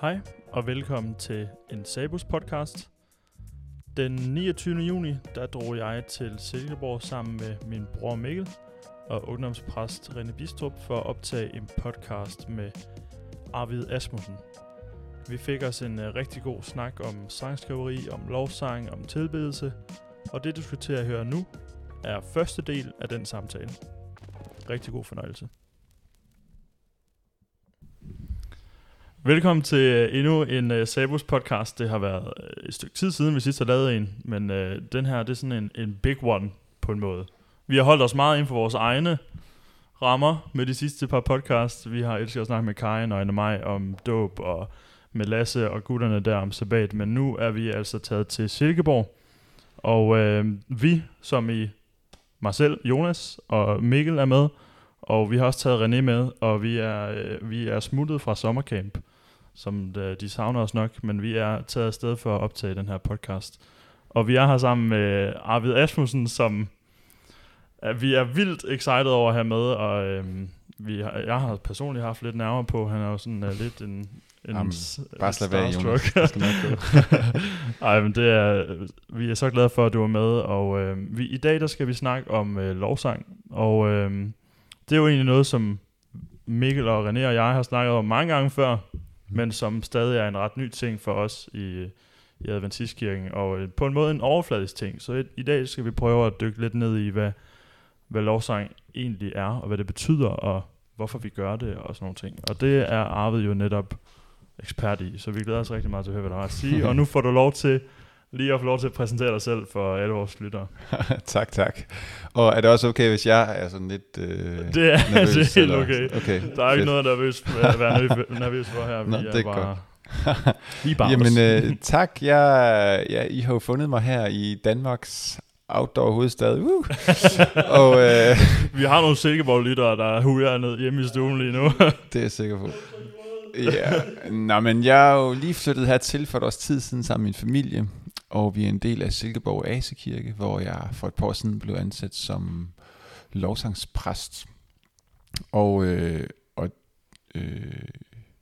Hej og velkommen til en Sabus podcast. Den 29. juni, der drog jeg til Silkeborg sammen med min bror Mikkel og ungdomspræst René Bistrup for at optage en podcast med Arvid Asmussen. Vi fik os en rigtig god snak om sangskriveri, om lovsang, om tilbedelse, og det du skal til at høre nu er første del af den samtale. Rigtig god fornøjelse. Velkommen til endnu en Sabus podcast. Det har været et stykke tid siden, vi sidst har lavet en, men den her, det er sådan en big one på en måde. Vi har holdt os meget inden for vores egne rammer med de sidste par podcasts. Vi har elsket at snakke med Karin og mig om dåb, og med Lasse og gutterne der om sabbat, men nu er vi altså taget til Silkeborg, og vi, som i mig selv, Jonas og Mikkel er med, og vi har også taget René med, og vi er smuttet fra sommercamp, som de savner os nok, men vi er taget afsted for at optage den her podcast. Og vi er her sammen med Arvid Asmussen, som vi er vildt excited over at have med, og jeg har personligt haft lidt nerver på. Han er jo sådan lidt en bare slap af, Jonas. Ej, men vi er så glade for, at du er med, og i dag der skal vi snakke om lovsang, og det er jo egentlig noget, som Mikkel og René og jeg har snakket om mange gange før, men som stadig er en ret ny ting for os i Adventistkirken, og på en måde en overfladisk ting. Så i dag skal vi prøve at dykke lidt ned i, hvad lovsang egentlig er, og hvad det betyder, og hvorfor vi gør det, og sådan nogle ting. Og det er Arvid jo netop ekspert i, så vi glæder os rigtig meget til at høre, hvad der har at sige. Og nu får du lov til at præsentere dig selv for alle vores lyttere. tak. Og er det også okay, hvis jeg er sådan lidt nervøs? Det er helt okay. Der er ikke noget nervøs at være nervøs for her. Nå, det er bare godt. Jamen tak, I har jo fundet mig her i Danmarks outdoor hovedstad. Og vi har nogle Silkeborg-lyttere, der hujer ned hjemme i stuen lige nu. Det er jeg sikker på. Yeah. Nå, men jeg er jo lige flyttet hertil for et års tid siden sammen med min familie, og vi er en del af Silkeborg Oase Kirke, hvor jeg for et par år siden blev ansat som lovsangspræst. Og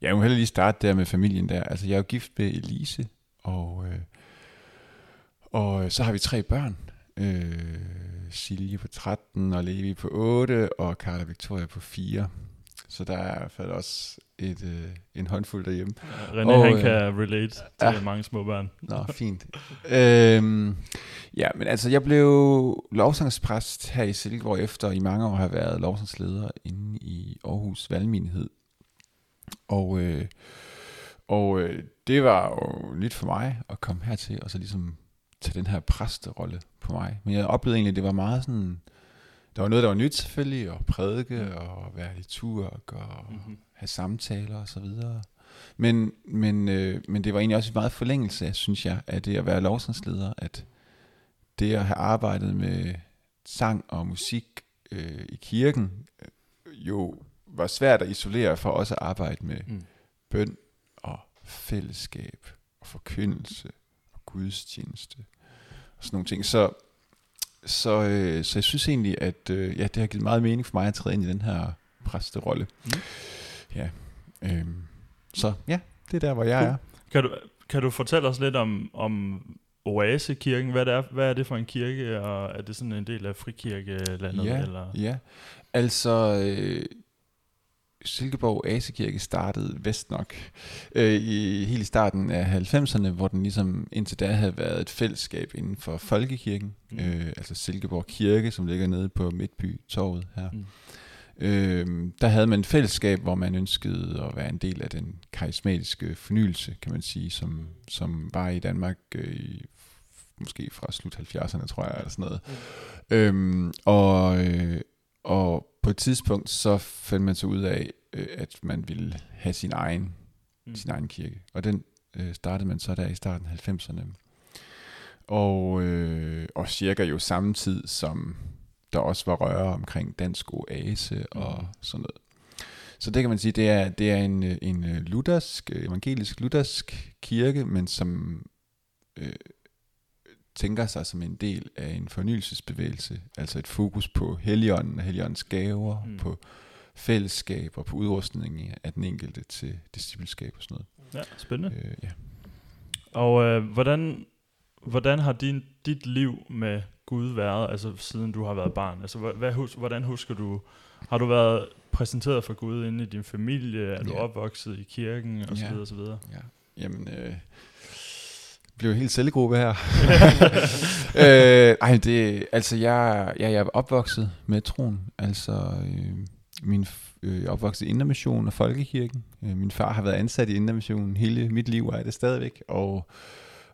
jeg må hellere lige starte der med familien der. Altså, jeg er jo gift med Elise, og så har vi 3 børn. Silje på 13, og Levi på 8, og Karla Victoria på 4. Så der er i hvert fald også en håndfuld derhjemme. René, han kan relate til mange små børn. Nå, fint. Men altså, jeg blev lovsangspræst her i Silkeborg, efter i mange år har været lovsangsleder inde i Aarhus Valgmenighed. Og det var jo nyt for mig at komme hertil, og så ligesom tage den her præsterolle på mig. Men jeg oplevede egentlig, at det var meget sådan. Der var noget, der var nyt selvfølgelig, og prædike, og være liturg, og have samtaler, og så videre. Men det var egentlig også en meget forlængelse, synes jeg, af det at være lovsangsleder, at det at have arbejdet med sang og musik i kirken, jo var svært at isolere for også at arbejde med bøn og fællesskab, og forkyndelse, og gudstjeneste, og sådan nogle ting. Så jeg synes egentlig, at det har givet meget mening for mig at træde ind i den her præsterolle. Det er der, hvor jeg er. Kan du fortælle os lidt om Oase-kirken? Hvad er det for en kirke, og er det sådan en del af frikirkelandet? Silkeborg Oase Kirke startede vestnok i hele starten af 90'erne, hvor den ligesom indtil da havde været et fællesskab inden for folkekirken, altså Silkeborg Kirke, som ligger nede på Midtby Torvet her. Der havde man et fællesskab, hvor man ønskede at være en del af den karismatiske fornyelse, kan man sige, som var i Danmark måske fra slut 70'erne, tror jeg, eller sådan noget. Og på et tidspunkt, så fandt man så ud af, at man ville have sin egen kirke. Og den startede man så der i starten af 90'erne. Og cirka jo samme tid, som der også var røre omkring Dansk Oase og sådan noget. Så det kan man sige, det er en luthersk, evangelisk-luthersk kirke, men som tænker sig som en del af en fornyelsesbevægelse, altså et fokus på Helligånden og Helligåndens gaver, på fællesskab og på udrustningen af den enkelte til discipleskab og sådan noget. Ja, spændende. Ja. Og hvordan har dit liv med Gud været, altså siden du har været barn? Altså hvordan husker du, har du været præsenteret for Gud inde i din familie? Er du opvokset i kirken og så videre og så videre? Ja. Jamen, det bliver jo helt cellegruppe her. Jeg er opvokset med troen. Altså, jeg er opvokset i Indre Mission og Folkekirken. Min far har været ansat i Indre Mission hele mit liv, og er det stadigvæk. Og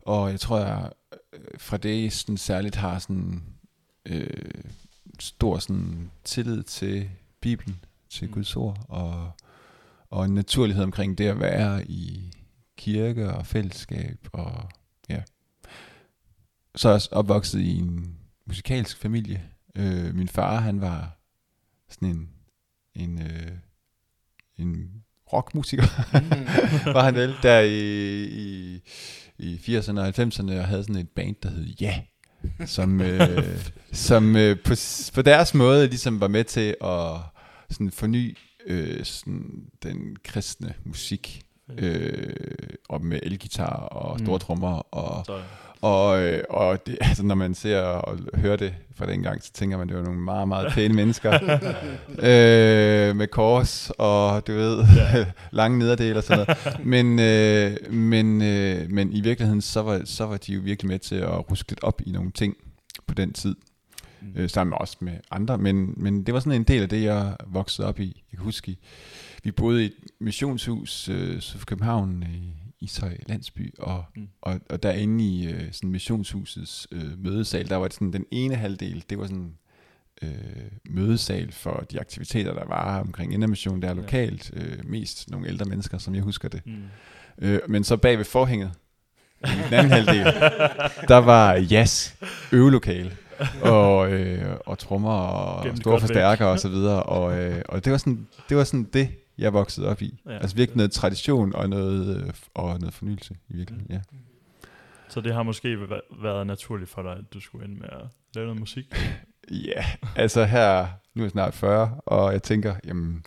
jeg tror, jeg fra det sådan, særligt har sådan stor sådan, tillid til Bibelen, til Guds ord, og en naturlighed omkring det at være i kirke og fællesskab, og ja. Så er jeg opvokset i en musikalsk familie. Min far, han var sådan en rockmusiker, var han vel, der i 80'erne og 90'erne, og havde sådan et band, der hed som på deres måde ligesom var med til at sådan forny sådan den kristne musik, og med elgitar og store trommer og det, altså når man ser og hører det fra dengang, så tænker man, det var nogle meget, meget pæne mennesker med kors og du ved lange nederdel og sådan noget. Men i virkeligheden så var de jo virkelig med til at ruske lidt op i nogle ting på den tid, sammen også med andre, men det var sådan en del af det, jeg voksede op i. Jeg kan huske, vi boede i et missionshus syd for København, Ishøj landsby, og derinde i sådan missionshusets mødesal, der var det sådan, den ene halvdel, det var sådan mødesal for de aktiviteter, der var omkring Indre Mission, der lokalt, mest nogle ældre mennesker, som jeg husker det. Men så bag ved forhænget, i den anden halvdel, der var jazz, øvelokale, og trommer og store forstærkere og så videre, og det var sådan det, jeg voksede op i. Ja, altså virkelig noget tradition og noget fornyelse i virkeligheden. Ja. Så det har måske været naturligt for dig, at du skulle ende med at lave noget musik? Ja, altså her, nu er jeg snart 40, og jeg tænker, jamen,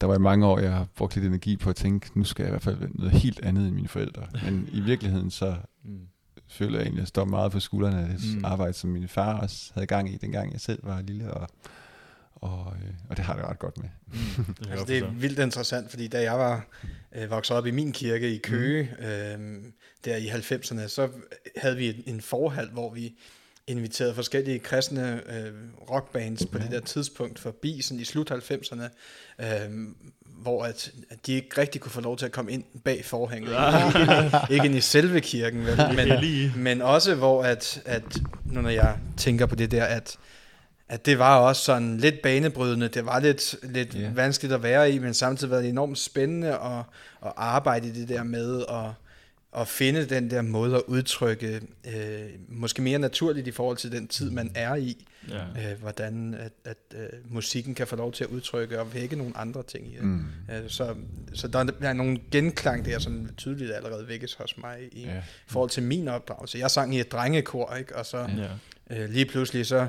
der var i mange år, jeg har brugt lidt energi på at tænke, nu skal jeg i hvert fald noget helt andet end mine forældre. Men i virkeligheden så føler jeg egentlig, at jeg står meget på skuldrene af det arbejde, som min far også havde gang i, dengang jeg selv var lille, og det har det ret godt med. Altså, det er vildt interessant, fordi da jeg var vokset op i min kirke i Køge, der i 90'erne, så havde vi en forhal, hvor vi inviterede forskellige kristne rockbands på det der tidspunkt forbi, sådan i slut 90'erne, hvor at de ikke rigtig kunne få lov til at komme ind bag forhænget. Ikke ind i selve kirken, vel? Men også hvor at nu når jeg tænker på det der, at det var også sådan lidt banebrydende, det var lidt vanskeligt at være i, men samtidig var det enormt spændende at arbejde i det der med at finde den der måde at udtrykke, måske mere naturligt i forhold til den tid, man er i, hvordan at musikken kan få lov til at udtrykke og vække nogle andre ting i det. Så der er nogle genklang der, som tydeligt allerede vækkes hos mig i forhold til min opdragelse. Jeg sang i et drengekor, ikke? Og så lige pludselig så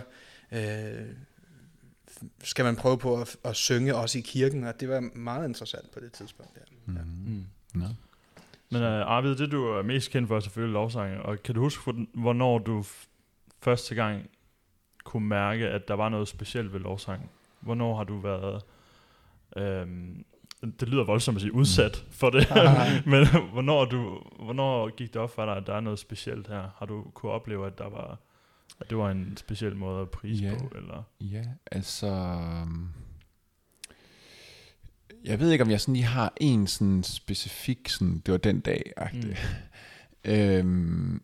skal man prøve på at synge også i kirken, og det var meget interessant på det tidspunkt der. Ja. No. Men Arvid, det du er mest kendt for er selvfølgelig lovsange, og kan du huske, hvornår du første gang kunne mærke, at der var noget specielt ved lovsangen? Hvornår har du været det lyder voldsomt at sige udsat for det, men hvornår gik det op for dig, at der er noget specielt her? Har du kunne opleve, at der var det var en speciel måde at prise på, eller? Ja, altså, jeg ved ikke, om jeg sådan lige har en sådan specifik, sådan, det var den dag,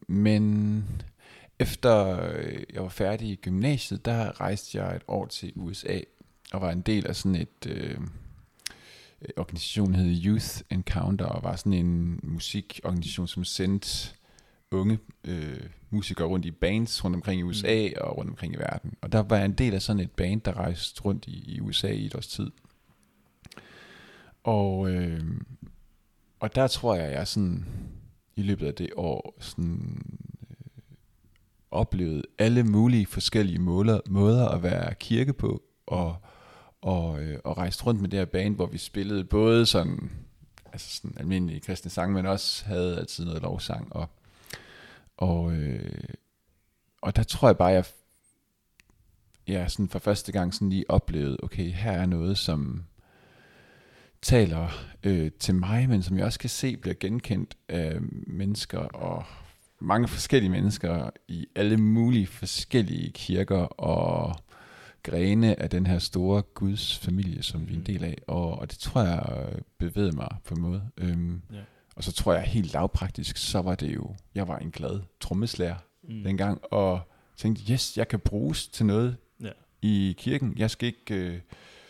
men efter jeg var færdig i gymnasiet, der rejste jeg et år til USA, og var en del af sådan et organisation, der hed Youth Encounter, og var sådan en musikorganisation, som sendte unge musikere rundt i bands rundt omkring i USA og rundt omkring i verden. Og der var en del af sådan et band, der rejste rundt i USA i et års tid. Og der tror jeg sådan i løbet af det år sådan oplevede alle mulige forskellige måder at være kirke på, og rejste rundt med det her band, hvor vi spillede både sådan altså sådan almindelige kristne sange, men også havde altid noget lovsang. Og der tror jeg bare, jeg sådan for første gang sådan lige oplevede, okay, her er noget, som taler til mig, men som jeg også kan se bliver genkendt af mennesker og mange forskellige mennesker i alle mulige forskellige kirker og grene af den her store Guds familie, som vi er en del af, og det tror jeg bevægede mig på en måde. Ja. Og så tror jeg helt lavpraktisk, så var det jo, jeg var en glad trommeslager dengang, og tænkte, yes, jeg kan bruges til noget i kirken. Jeg skal ikke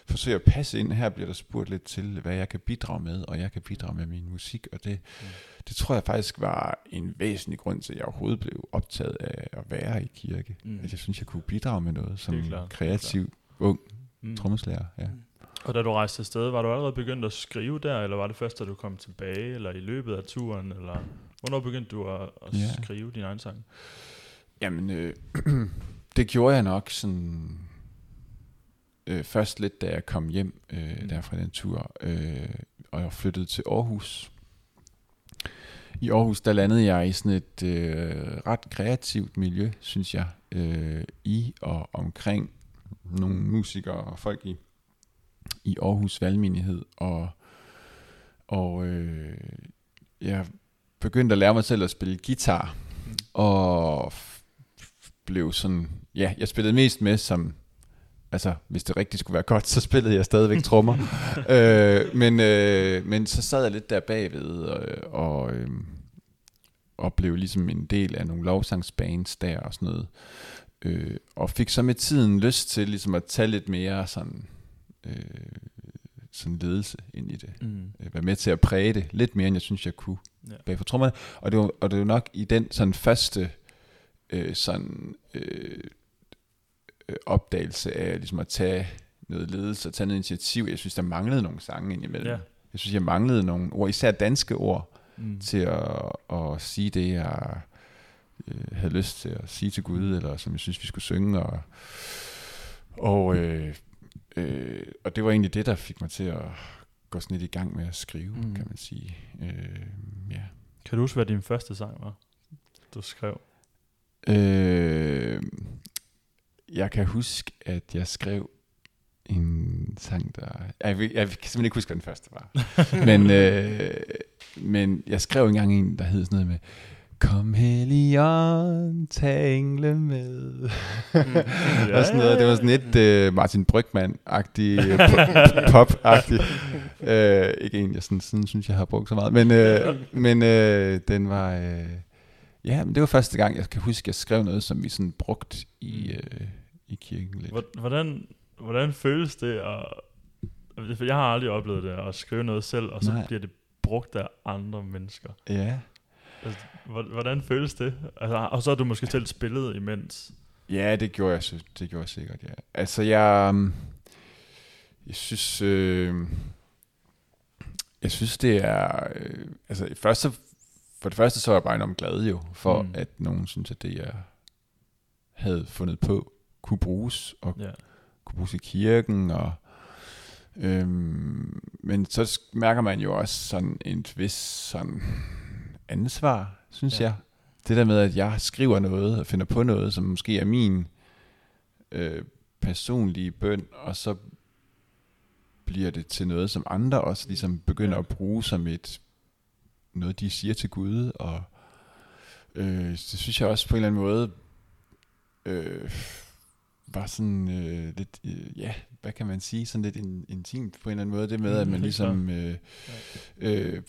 forsøge at passe ind. Her bliver der spurgt lidt til, hvad jeg kan bidrage med, og jeg kan bidrage med min musik, og det tror jeg faktisk var en væsentlig grund til, at jeg overhovedet blev optaget af at være i kirke. At jeg synes, jeg kunne bidrage med noget som kreativ, ung trommeslager. Ja. Og da du rejste afsted, var du allerede begyndt at skrive der, eller var det først, da du kom tilbage, eller i løbet af turen, eller hvornår begyndte du at skrive din egen sang? Jamen, det gjorde jeg nok sådan først lidt, da jeg kom hjem der fra den tur, og jeg flyttede til Aarhus. I Aarhus, der landede jeg i sådan et ret kreativt miljø, synes jeg, i og omkring nogle musikere og folk i Aarhus Valgmenighed, og jeg begyndte at lære mig selv at spille guitar, og blev sådan, ja, jeg spillede mest med som, altså hvis det rigtig skulle være godt, så spillede jeg stadigvæk trommer, men så sad jeg lidt der bagved, og blev ligesom en del af nogle lovsangsbands der og sådan noget, og fik så med tiden lyst til ligesom at tage lidt mere sådan ledelse ind i det. Være med til at præge det lidt mere, end jeg synes, jeg kunne bag for trommerne. Og det var nok i den sådan første opdagelse af ligesom at tage noget ledelse og tage noget initiativ. Jeg synes, der manglede nogle sange indimellem. Ja. Jeg synes, jeg manglede nogle ord, især danske ord, til at sige det, jeg havde lyst til at sige til Gud, eller som jeg synes, vi skulle synge. Og det var egentlig det, der fik mig til at gå sådan lidt i gang med at skrive, kan man sige. Kan du huske, hvad din første sang var, du skrev? Jeg kan huske, at jeg skrev en sang, der... Jeg kan simpelthen ikke huske, hvad den første var. men jeg skrev engang en, der hed sådan noget med... Kom Helligånd, tag engle med. Og sådan noget. Det var sådan et Martin Brygmann-agtig, pop-agtig. Ikke en, jeg sådan synes, jeg har brugt så meget. Men den var... men det var første gang, jeg kan huske, jeg skrev noget, som vi sådan brugt i kirken lidt. Hvordan føles det? For jeg har aldrig oplevet det, at skrive noget selv, og så bliver det brugt af andre mennesker. Ja. Altså, hvordan føles det? Altså, og så har du måske selv spillet imens. Ja, det gjorde jeg sikkert, ja. Altså, jeg synes... jeg synes, det er... altså, for det første så var jeg bare enormt glad jo, for at nogen synes, at det, jeg havde fundet på, kunne bruges, og kunne bruges i kirken, og... men så mærker man jo også sådan en vis sådan... ansvar, synes jeg. Det der med, at jeg skriver noget og finder på noget, som måske er min personlige bøn, og så bliver det til noget, som andre også ligesom begynder at bruge som noget, de siger til Gud, og det synes jeg også på en eller anden måde var sådan lidt, hvad kan man sige, sådan lidt intimt på en eller anden måde, det med, at man ligesom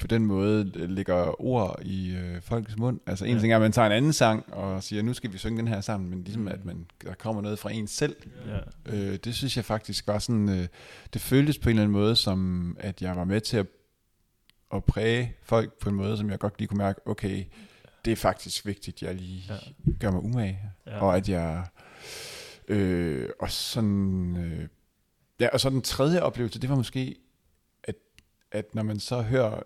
på den måde lægger ord i folks mund. Altså en ting er, at man tager en anden sang og siger, nu skal vi synge den her sammen, men ligesom at der kommer noget fra en selv. Det synes jeg faktisk var sådan, det føltes på en eller anden måde, som at jeg var med til at præge folk på en måde, som jeg godt lige kunne mærke, okay, det er faktisk vigtigt, jeg lige gør mig umage, og at jeg... og så den tredje oplevelse, det var måske, at når man så hører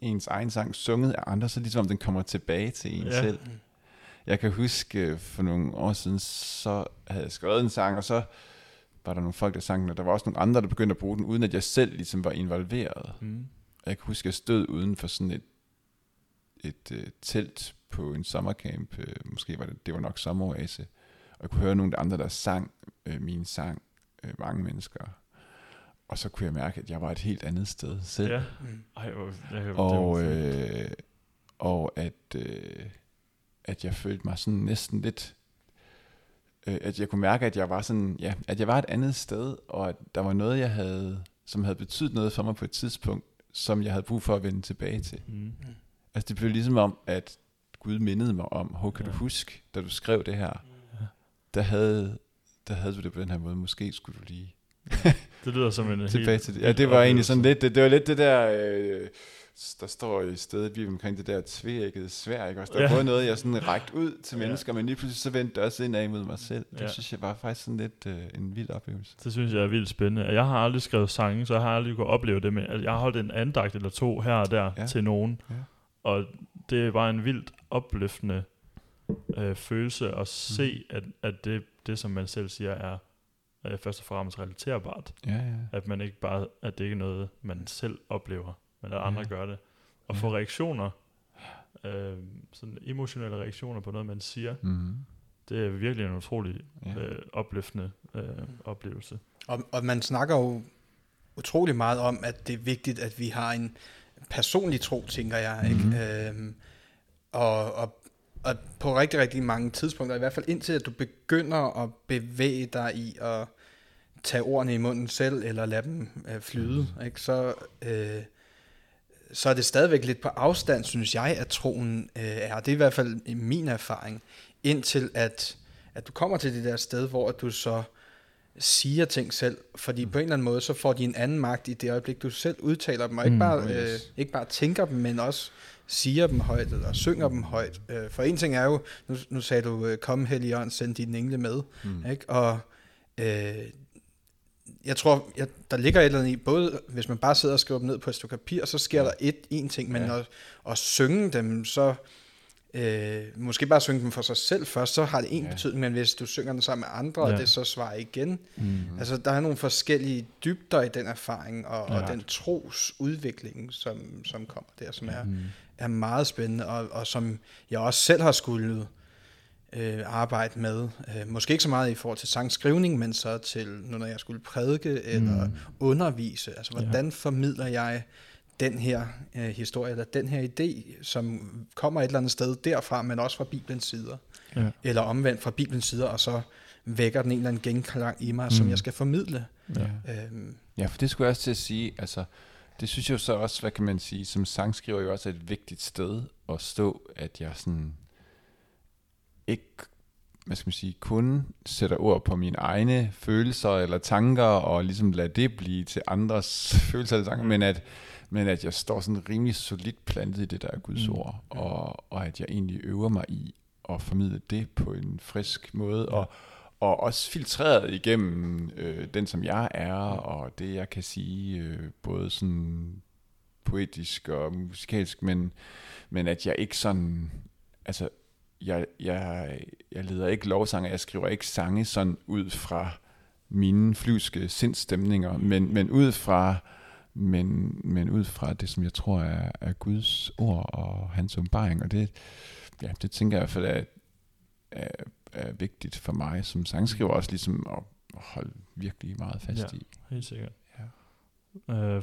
ens egen sang sunget af andre, så ligesom den kommer tilbage til en selv. Jeg kan huske, for nogle år siden, så havde jeg skrevet en sang, og så var der nogle folk, der sang den, og der var også nogle andre, der begyndte at bruge den, uden at jeg selv ligesom var involveret. Jeg kan huske, jeg stod uden for sådan et telt på en sommercamp. Måske var det var nok Sommeroase. Og jeg kunne høre nogle af de andre, der sang min sang. Mange mennesker. Og så kunne jeg mærke, at jeg var et helt andet sted selv. Ja. Ej, og at jeg følte mig sådan næsten lidt... at jeg kunne mærke, at jeg var sådan... Ja, at jeg var et andet sted, og at der var noget, jeg havde... som havde betydet noget for mig på et tidspunkt, som jeg havde brug for at vende tilbage til. Mm. Altså det blev ligesom om, at Gud mindede mig om, kan du huske, da du skrev det her, der havde du det på den her måde, måske skulle du lige det lyder som en tilbage helt, til det. Ja, det var egentlig sådan lidt, det var lidt det der, der står i stedet, vi omkring det der tvækkede sværd, ikke også? Der var både noget, jeg sådan rakte ud til mennesker, men lige pludselig så vendte det også indad mod mig selv. Det synes jeg var faktisk sådan lidt en vild oplevelse. Det synes jeg er vildt spændende. Jeg har aldrig skrevet sange, så jeg har aldrig kunne opleve det, men jeg har holdt en andagt eller to her og der til nogen, og det var en vildt opløftende følelse at se, at det, som man selv siger, er først og fremmest relaterbart. At man ikke bare, at det ikke er noget, man selv oplever, men at andre gør det. Og få reaktioner, sådan emotionelle reaktioner på noget, man siger, det er virkelig en utrolig opløftende oplevelse. Og man snakker jo utrolig meget om, at det er vigtigt, at vi har en personlig tro, tænker jeg, ikke? Og på rigtig, rigtig mange tidspunkter, i hvert fald indtil at du begynder at bevæge dig i at tage ordene i munden selv, eller lade dem flyde, ikke? Så er det stadigvæk lidt på afstand, synes jeg, at troen er. Det er i hvert fald min erfaring, indtil at du kommer til det der sted, hvor du så siger ting selv, fordi på en eller anden måde, så får de en anden magt i det øjeblik, du selv udtaler dem, og ikke bare tænker dem, men også siger dem højt, eller synger dem højt. For en ting er jo, nu sagde du, kom Helligånd, send din engle med, ikke? Og jeg tror, der ligger et eller andet i, både hvis man bare sidder og skriver dem ned på et stykke papir, så sker der en ting, men at synge dem, så måske bare synge dem for sig selv først, så har det en betydning, men hvis du synger den sammen med andre, og det så svarer igen. Altså der er nogle forskellige dybder i den erfaring, og den trosudvikling, som kommer der, som er meget spændende, og som jeg også selv har skulle arbejde med. Måske ikke så meget i forhold til sangskrivning, men så til, når jeg skulle prædike eller undervise. Altså hvordan formidler jeg den her historie, eller den her idé, som kommer et eller andet sted derfra, men også fra Bibelens sider, eller omvendt fra Bibelens sider, og så vækker den en eller anden genklang i mig, som jeg skal formidle. For det skulle jeg også til at sige, altså, det synes jeg så også, hvad kan man sige, som sangskriver jo også er et vigtigt sted at stå, at jeg sådan ikke, hvad skal man sige, kun sætter ord på mine egne følelser eller tanker, og ligesom lader det blive til andres følelser eller tanker, men at jeg står sådan rimelig solidt plantet i det, der er Guds ord, og at jeg egentlig øver mig i at formidle det på en frisk måde, og også filtreret igennem den, som jeg er, og det, jeg kan sige, både sådan poetisk og musikalsk, men at jeg ikke sådan, altså, jeg leder ikke lovsange, jeg skriver ikke sange sådan ud fra mine flyvske sindsstemninger, men ud fra det, som jeg tror er Guds ord og hans åbenbaring, og det tænker jeg i hvert fald er vigtigt for mig som sangskriver, også ligesom at holde virkelig meget fast i. Helt sikkert. Ja.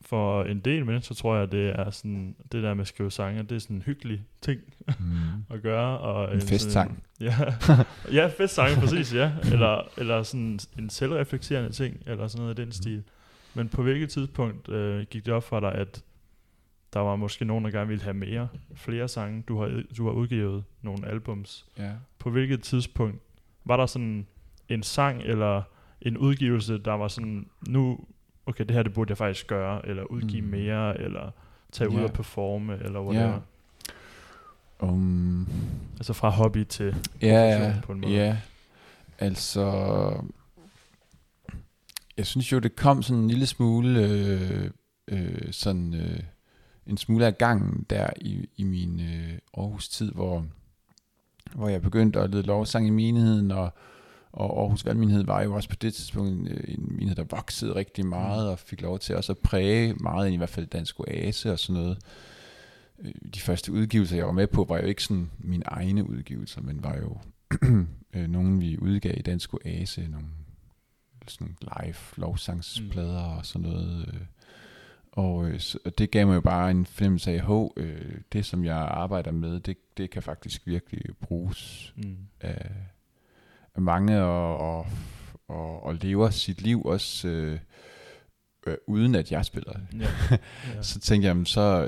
For en del mennesker tror jeg, det er sådan, det der med at skrive sange, det er sådan en hyggelig ting at gøre. Og en festsang. Festsang, præcis, ja. Eller sådan en selvreflekterende ting, eller sådan noget i den stil. Men på hvilket tidspunkt gik det op for dig, at der var måske nogen, der gerne ville have flere sange? Du har udgivet nogle albums. Ja. På hvilket tidspunkt var der sådan en sang eller en udgivelse, der var sådan, nu, okay, det her det burde jeg faktisk gøre, eller udgive mere, eller tage ud og performe, eller hvad det var? Altså fra hobby til profession på en måde. Ja, altså... Jeg synes jo, det kom sådan en lille smule, en smule af gangen der i min Aarhus-tid, hvor jeg begyndte at lede lovsang i menigheden, og, Og Aarhus Valgmenighed var jo også på det tidspunkt en menighed, der voksede rigtig meget, og fik lov til også at præge meget, i hvert fald Dansk Oase og sådan noget. De første udgivelser, jeg var med på, var jo ikke sådan mine egne udgivelser, men var jo nogen, vi udgav i Dansk Oase, nogle live lovsangsplader og sådan noget. Og det gav mig jo bare en fornemmelse af, det som jeg arbejder med, det kan faktisk virkelig bruges af mange, og lever sit liv også uden at jeg spiller det. Ja. Så tænkte jeg,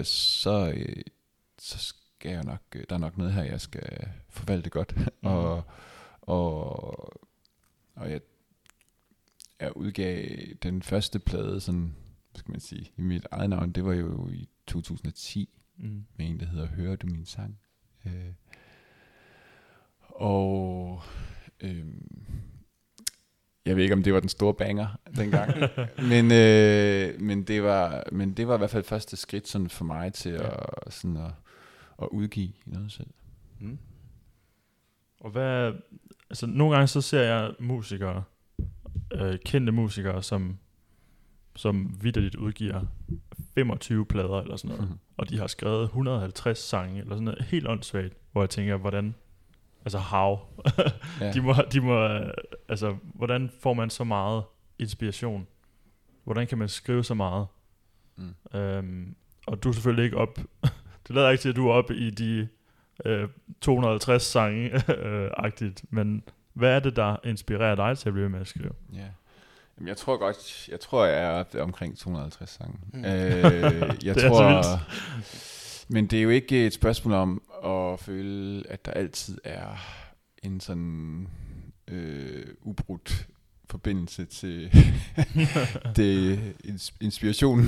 så skal jeg nok, der er nok noget her, jeg skal forvalte godt. Og jeg udgav den første plade, sådan, skal man sige, i mit eget navn. Det var jo i 2010 med en, der hedder Hører du min sang? Jeg ved ikke, om det var den store banger dengang, men det var i hvert fald første skridt sådan for mig til at udgive noget selv. Mm. Og hvad, altså nogle gange så ser jeg musikere, kendte musikere, som vitterligt udgiver 25 plader eller sådan noget, og de har skrevet 150 sange eller sådan noget, helt åndssvagt, hvor jeg tænker, hvordan, altså how? de må, altså hvordan får man så meget inspiration? Hvordan kan man skrive så meget? Og du er selvfølgelig ikke op, det lader ikke til, at du er op i de 250 sange-agtigt, men hvad er det, der inspirerer dig til at blive med at skrive? Ja. Jamen, jeg tror, jeg er op omkring 250 sange. Jeg det tror, er så vildt. Men det er jo ikke et spørgsmål om at føle, at der altid er en sådan ubrudt forbindelse til det inspirationen.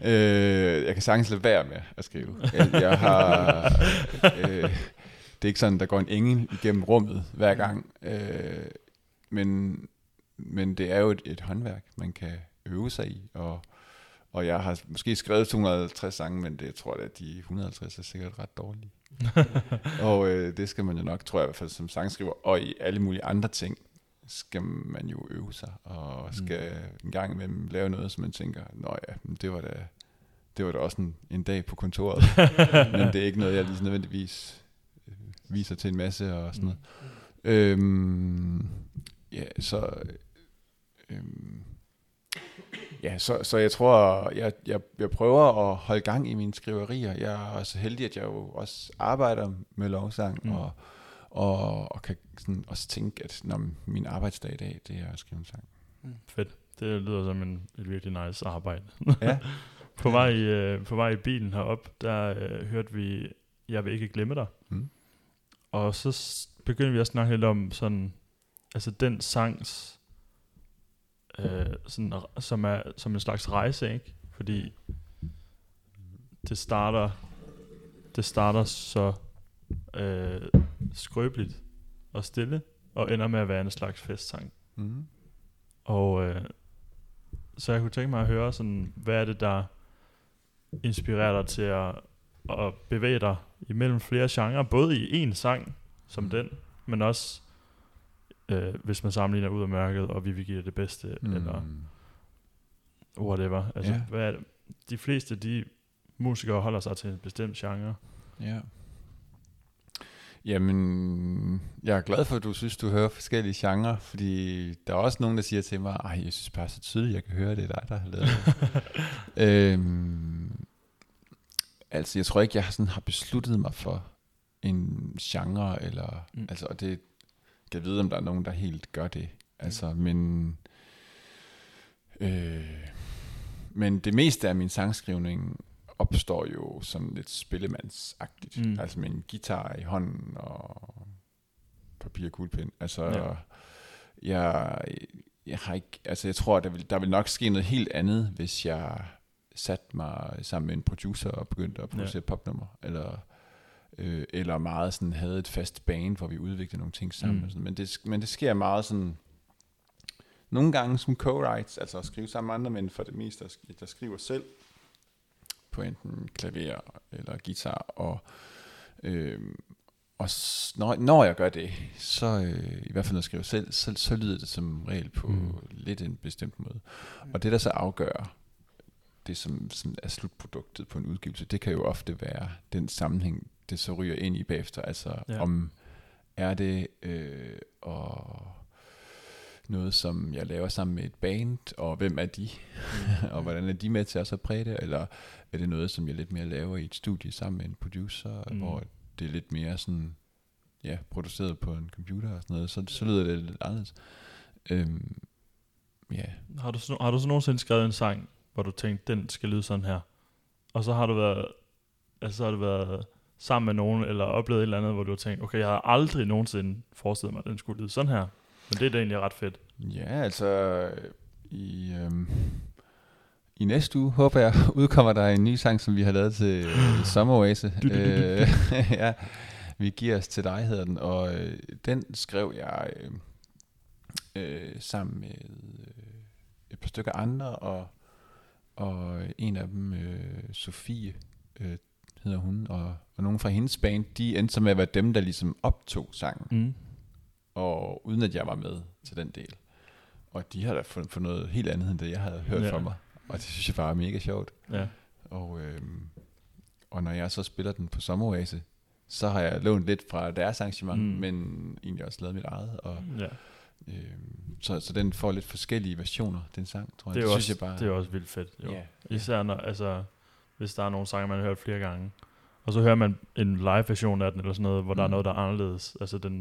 Jeg kan sagtens lade være med at skrive. Jeg har det er ikke sådan, der går en engel igennem rummet hver gang, men det er jo et håndværk, man kan øve sig i, og jeg har måske skrevet 250 sange, men jeg tror da, at de 150 er sikkert ret dårlige. og det skal man jo nok, tror jeg i hvert fald, som sangskriver, og i alle mulige andre ting, skal man jo øve sig, og skal en gang imellem lave noget, som man tænker, nå ja, det var da også en dag på kontoret, men det er ikke noget, jeg lige nødvendigvis viser til en masse og sådan noget. Så jeg tror, jeg prøver at holde gang i mine skriverier. Jeg er så heldig, at jeg jo også arbejder med lovsang, og kan sådan også tænke, at min arbejdsdag i dag, det er at skrive en sang. Fedt. Det lyder som et virkelig nice arbejde. Ja. På vej i bilen herop, der hørte vi, jeg vil ikke glemme dig. Og så begyndte vi at snakke lidt om sådan, altså den sangs, sådan, som er som en slags rejse, ikke? Fordi det starter så skrøbeligt og stille, og ender med at være en slags festsang. Og så jeg kunne tænke mig at høre sådan, hvad er det, der inspirerer dig til at bevæge dig imellem flere genrer, både i én sang som den, men også hvis man sammenligner Ud af mørket og vi vil give det bedste, eller whatever. Altså, hvad er det? De fleste de musikere holder sig til en bestemt genre. Ja. Jamen, jeg er glad for, at du synes, du hører forskellige genrer, fordi der er også nogen, der siger til mig, jeg synes bare så tydeligt, jeg kan høre, det er dig, der har lavet det. Altså, jeg tror ikke, jeg sådan har besluttet mig for en genre, eller, altså, og det kan vide, om der er nogen, der helt gør det. Altså, men det meste af min sangskrivning opstår jo sådan lidt spillemandsagtigt. Altså med en guitar i hånden og papir og kuglepen. Altså, jeg har ikke, altså jeg tror, der vil nok ske noget helt andet, hvis jeg satte mig sammen med en producer og begyndte at producere popnummer, eller meget sådan havde et fast band, hvor vi udviklede nogle ting sammen. Men det sker meget sådan, nogle gange som co-writes, altså at skrive sammen med andre, men for det meste, der skriver selv, på enten klaver eller guitar, Og når jeg gør det, så i hvert fald når jeg skriver selv, så lyder det som regel på lidt en bestemt måde. Og det der så afgør det, som er slutproduktet på en udgivelse, det kan jo ofte være den sammenhæng, det så ryger ind i bagefter. Altså om er det og noget, som jeg laver sammen med et band, og hvem er de? Og hvordan er de med til også at præge det? Eller er det noget, som jeg lidt mere laver i et studie sammen med en producer, hvor det er lidt mere sådan, ja, produceret på en computer og sådan noget, så lyder det lidt anderledes. Har du så nogensinde skrevet en sang, hvor du tænkte, den skal lyde sådan her, og så har du været, altså så har du været sammen med nogen, eller oplevet et eller andet, hvor du har tænkt, okay, jeg har aldrig nogensinde forestillet mig, at den skulle lyde sådan her, men det er da egentlig ret fedt. Ja, altså, i næste uge, håber jeg, udkommer der en ny sang, som vi har lavet til Sommeroase. Ja, vi giver os til dig, hedder den. Og den skrev jeg sammen med et par stykker andre, og en af dem, Sofie, hedder hun, og nogen fra hendes band, de endte så med at være dem, der ligesom optog sangen. Og uden at jeg var med til den del. Og de har da fundet noget helt andet, end det jeg havde hørt fra mig. Og det synes jeg bare er mega sjovt. Ja. Og når jeg så spiller den på Sommeroase, så har jeg lånt lidt fra deres arrangement, men egentlig også lavet mit eget. Og, så den får lidt forskellige versioner, den sang, tror jeg. Det er også vildt fedt. Jo. Yeah. Især når, altså, hvis der er nogle sange, man har hørt flere gange, og så hører man en live version af den, eller sådan noget, hvor der er noget, der er anderledes. Altså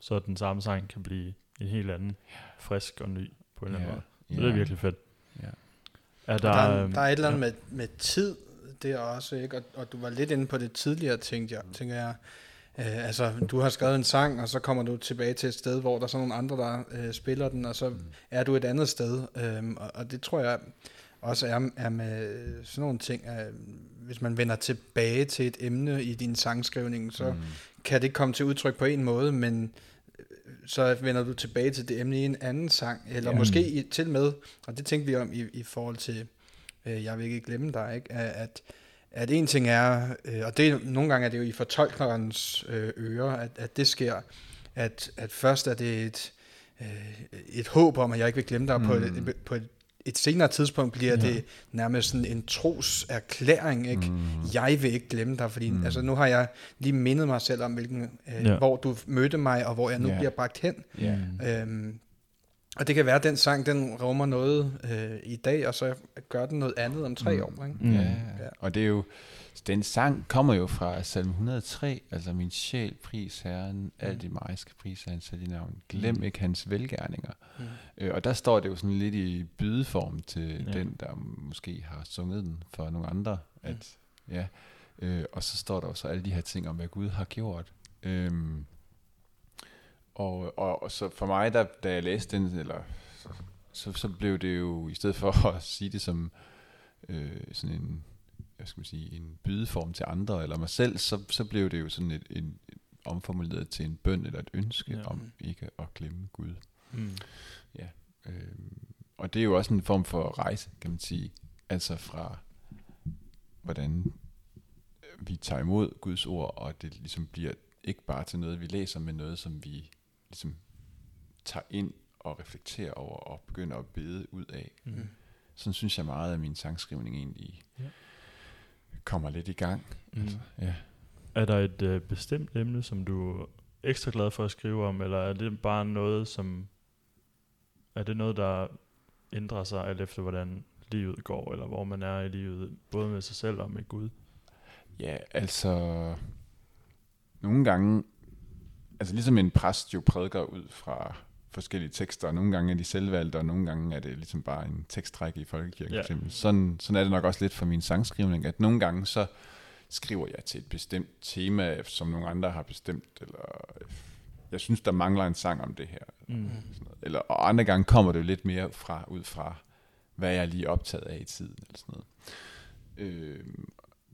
så den samme sang kan blive en helt anden, frisk og ny på en eller anden måde. Så det er virkelig fedt. Ja. Der er et eller andet med tid, det er også, ikke? Og du var lidt inde på det tidligere, tænker jeg. Altså, du har skrevet en sang, og så kommer du tilbage til et sted, hvor der er sådan nogle andre, der spiller den, og så er du et andet sted. Og det tror jeg også er med sådan nogle ting, at hvis man vender tilbage til et emne i din sangskrivning, så kan det komme til udtryk på en måde, men så vender du tilbage til det emne i en anden sang, eller måske til med, og det tænkte vi om i forhold til, jeg vil ikke glemme dig, ikke? At en ting er, og det nogle gange er det jo i fortolknerens ører, at det sker, at først er det et håb om, at jeg ikke vil glemme dig, på et senere tidspunkt bliver det nærmest sådan en troserklæring, ikke? Jeg vil ikke glemme dig, fordi altså, nu har jeg lige mindet mig selv om, hvilken, hvor du mødte mig, og hvor jeg nu bliver bragt hen. Og det kan være, at den sang, den rummer noget i dag, og så gør den noget andet om 3 år. Ikke? Og det er jo, den sang kommer jo fra salme 103, altså min sjæl, pris Herren, alt i mig skal prise hans hellige navn, glem ikke hans velgerninger. Og der står det jo sådan lidt i bydeform til den, der måske har sunget den for nogle andre. Og så står der jo så alle de her ting om, hvad Gud har gjort. Og så for mig, da jeg læste den, eller, så blev det jo, i stedet for at sige det som sådan en, hvad skal man sige, en bydeform til andre eller mig selv, så blev det jo sådan et omformuleret til en bøn eller et ønske om ikke at glemme Gud. Og det er jo også en form for rejse, kan man sige, altså fra hvordan vi tager imod Guds ord, og det ligesom bliver ikke bare til noget vi læser, men noget som vi ligesom tager ind og reflekterer over og begynder at bede ud af. Sådan synes jeg meget, at min sangskrivning egentlig kommer lidt i gang. Altså, er der et bestemt emne, som du er ekstra glad for at skrive om, eller er det bare noget, som er det noget, der ændrer sig alt efter hvordan livet går, eller hvor man er i livet, både med sig selv og med Gud? Ja, altså nogle gange, altså ligesom en præst jo prædiker ud fra forskellige tekster, og nogle gange er de selvvalgte, og nogle gange er det ligesom bare en tekstrække i folkekirken. Sådan er det nok også lidt for min sangskrivning, at nogle gange så skriver jeg til et bestemt tema, som nogle andre har bestemt, eller jeg synes, der mangler en sang om det her. Og andre gange kommer det jo lidt mere ud fra, hvad jeg lige er optaget af i tiden, eller sådan noget.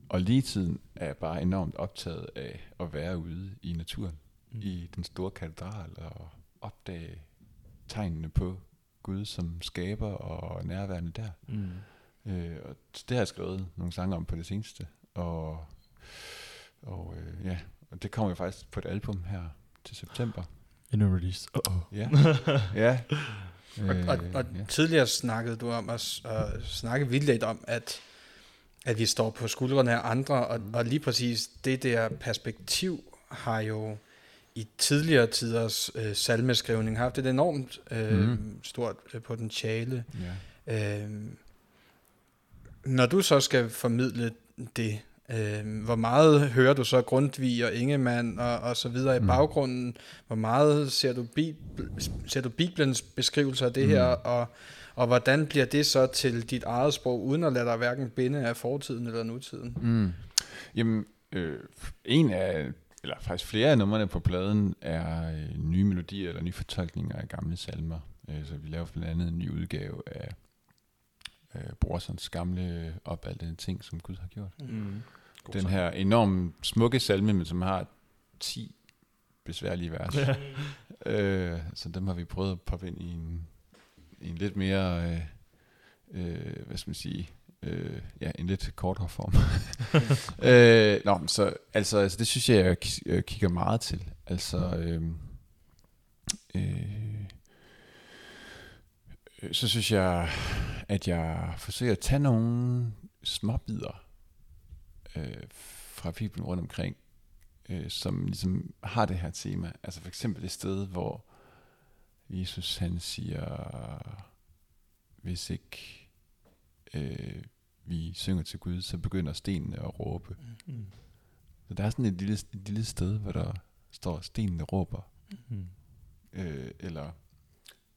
Og lige tiden er jeg bare enormt optaget af at være ude i naturen, i den store katedral, og opdage tegnene på Gud som skaber og nærværende der. Og det har jeg skrevet nogle sange om på det seneste. Og Og det kommer jo faktisk på et album her til september. Endnu release. Ja. Ja. Og ja. Tidligere snakkede du om at snakke vildt lidt om, at vi står på skuldrene af andre, og lige præcis det der perspektiv har jo i tidligere tiders salmeskrivning haft et enormt stort potentiale. Yeah. Når du så skal formidle det, hvor meget hører du så Grundtvig og Ingemann og så videre i baggrunden? Hvor meget ser du Bibelens beskrivelser af det her, og hvordan bliver det så til dit eget sprog, uden at lade dig hverken binde af fortiden eller nutiden? Jamen, eller faktisk flere af numrene på pladen er nye melodier eller nye fortolkninger af gamle salmer. Så vi laver blandt andet en ny udgave af Brorsons gamle op alt den ting, som Gud har gjort. Den her enormt smukke salme, men som har 10 besværlige vers. Så dem har vi prøvet at poppe ind i en lidt mere, hvad skal man sige, en lidt kortere form. Så det synes jeg kigger meget til. Så synes jeg, at jeg forsøger at tage nogle småbider fra Bibelen rundt omkring, som ligesom har det her tema. Altså for eksempel det sted, hvor Jesus han siger, hvis ikke vi synger til Gud, så begynder stenene at råbe. Så der er sådan et lille sted, hvor der står, stenene råber. Eller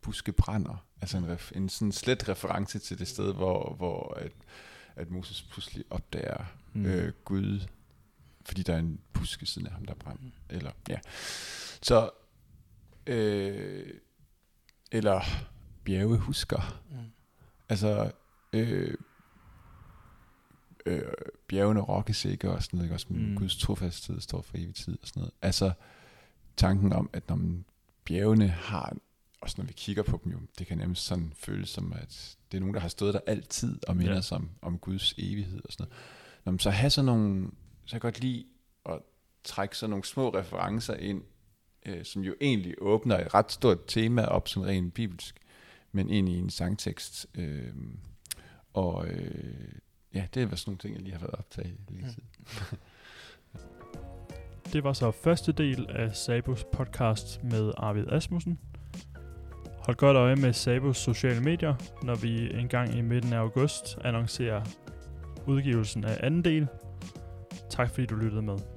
buske brænder. Altså en sådan slet reference til det sted, hvor at Moses pludselig opdager Gud, fordi der er en buske siden af ham, der brænder. Eller, ja. Så, eller bjerge husker. Altså, bjergene rokkes ikke og sådan noget, også Guds trofasthed står for evig tid og sådan noget. Altså tanken om, at når bjergene har, også når vi kigger på dem jo, det kan nemlig sådan føles som, at det er nogen, der har stået der altid og minder sig om Guds evighed og sådan noget. Når man så har sådan nogle, så kan jeg godt lide at trække sådan nogle små referencer ind, som jo egentlig åbner et ret stort tema op, som rent bibelsk, men ind i en sangtekst. Det var sådan nogle ting, jeg lige har været optaget i lige siden. Det var så første del af Sabus podcast med Arvid Asmussen. Hold godt øje med Sabus sociale medier, når vi engang i midten af august annoncerer udgivelsen af anden del. Tak fordi du lyttede med.